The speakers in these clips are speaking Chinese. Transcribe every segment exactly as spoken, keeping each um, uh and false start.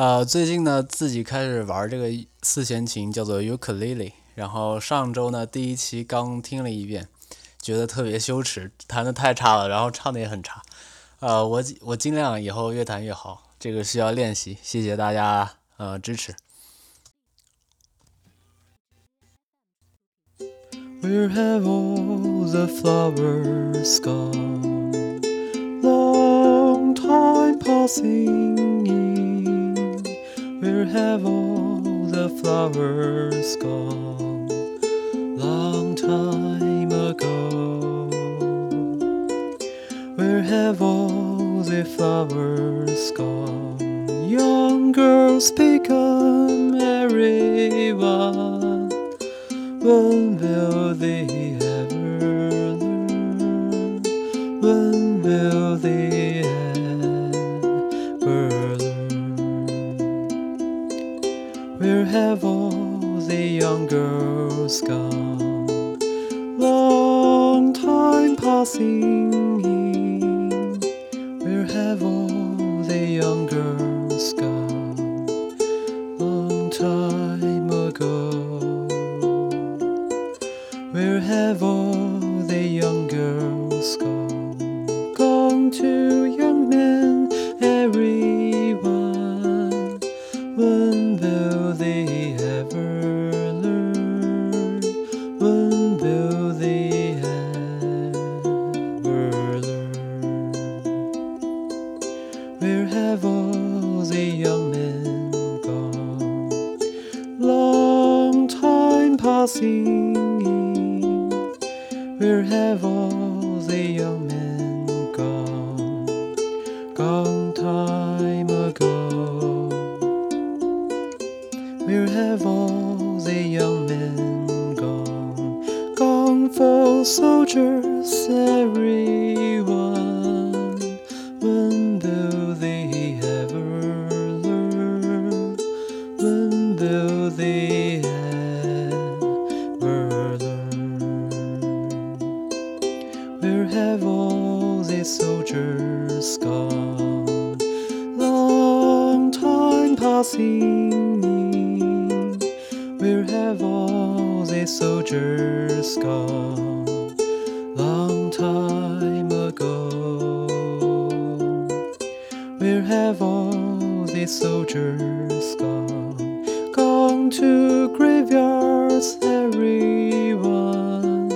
呃，最近呢自己开始玩这个四弦琴，叫做 ukulele。然后上周呢第一期刚听了一遍，觉得特别羞耻，弹得太差了，然后唱得也很差。呃，我我尽量以后越弹越好，这个需要练习。谢谢大家呃支持。Where have all the flowers gone? Long time passing in. Where have all the flowers gone? Long time ago. Where have all the flowers gone? Young girls become merry one.When will they ever learn? When will they ever learn? Where have all the young girls gone? Long time passing in. Where have all the young girls gone? Long time ago.Where have all the young girls gone? Gone to young men, everyone. When will they ever learn? When will they ever learn? Where have all the young men gone? Long time passing in.Where have all the young men gone? Gone time ago. Where have all the young men gone? Gone for soldiers, everyone. When will they ever learn? When will they ever learn?Where have all the soldiers gone? Long time passing in. Where have all the soldiers gone? Long time ago. Where have all the soldiers gone? Gone to graveyards, everyone.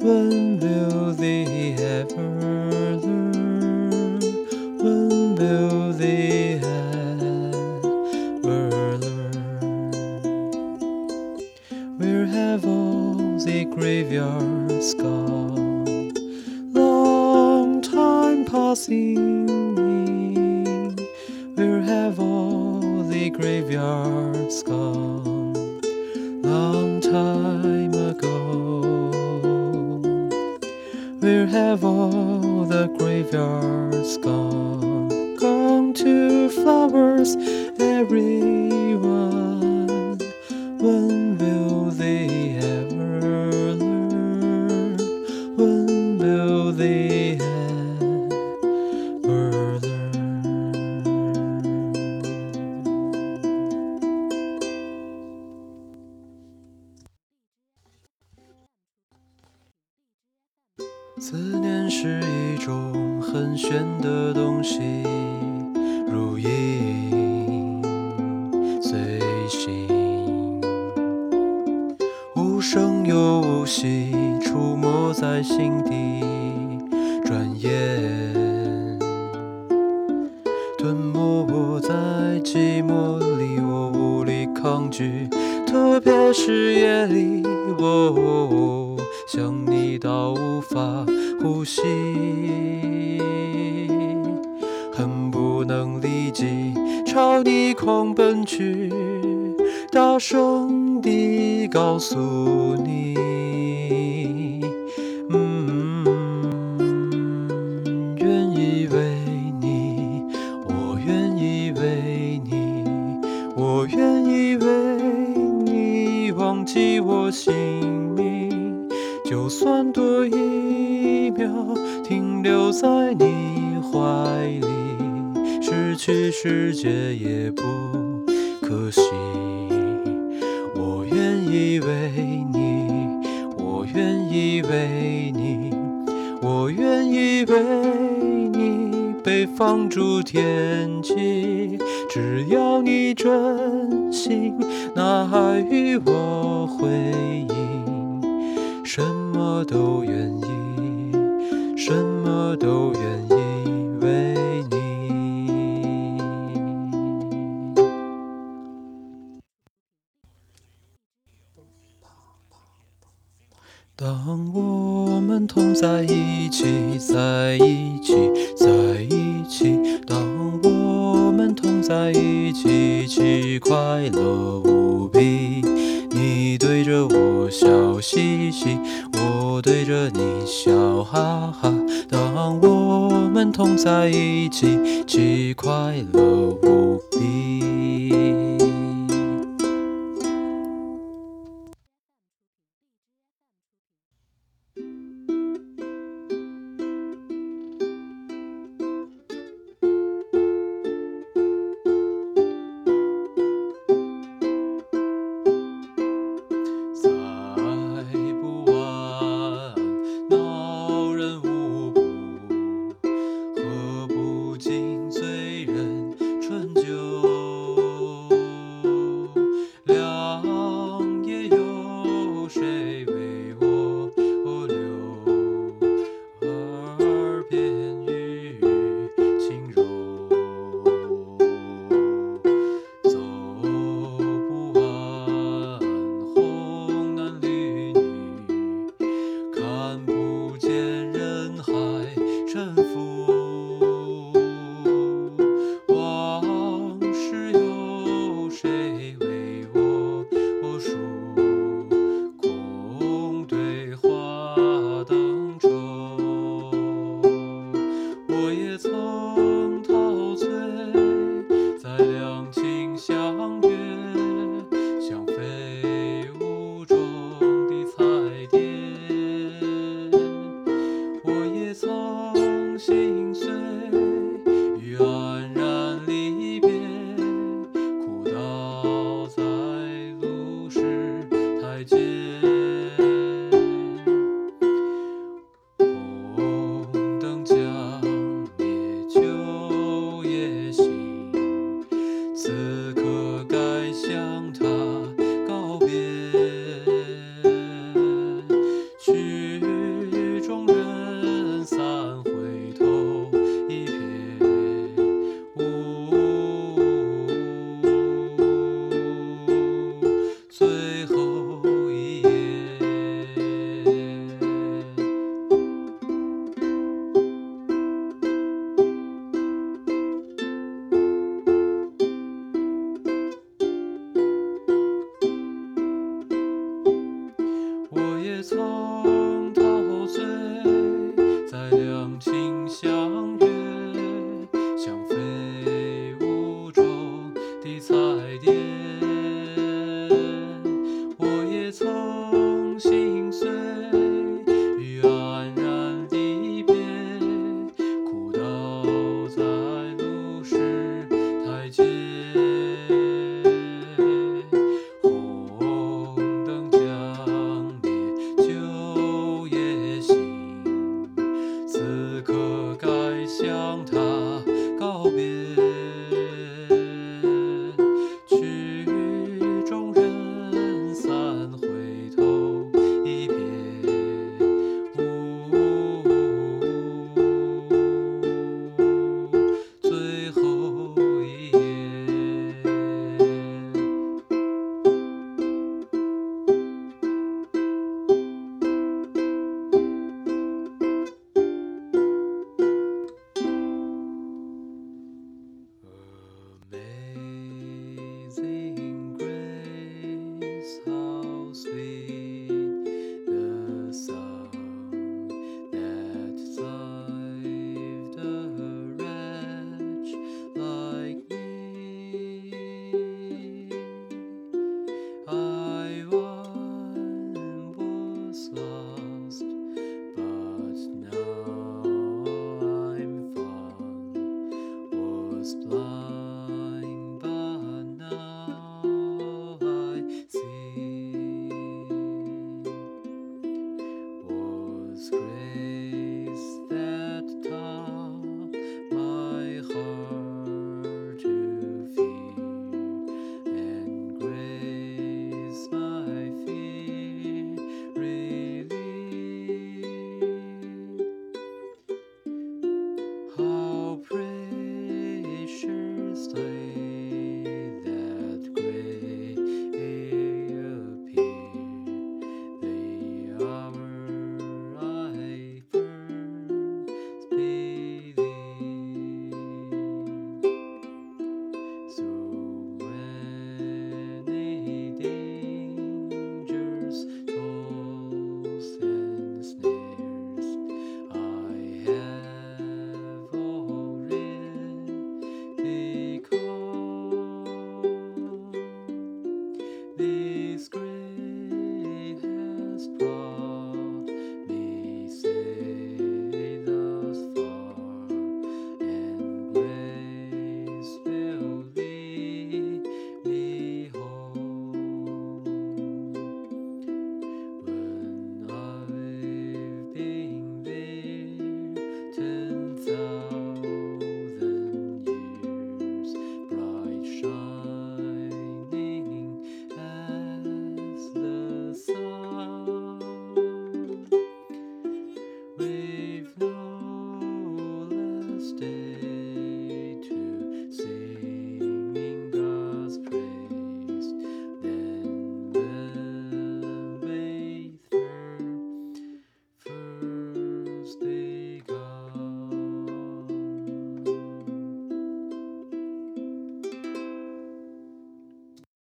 When will they ever learn? When will they ever learn? Where have all the graveyards gone? Long time passing in. Where have all the graveyards gone? Long time ago.Where have all the graveyards gone? Gone to flowers, everyone. When will they ever learn? When will they ever learn?思念是一种很玄的东西，如影随形，无声又无息，出没在心底，转眼吞没我在寂寞里，我无力抗拒，特别是夜里，我想你到无法呼吸，恨不能立即朝你狂奔去，大声地告诉你，嗯，愿意为你，我愿意为你，我愿意为你忘记我姓名。就算多一秒停留在你怀里，失去世界也不可惜。我愿意为你，我愿意为你，我愿意为你被放逐天际。只要你真心，那爱与我回应，什么都愿意，什么都愿意。当我们同在一起，在一起，在一起，当我们同在一起，一起快乐无比。你对着我笑嘻嘻，我对着你笑哈哈。当我们同在一起，一起快乐无比。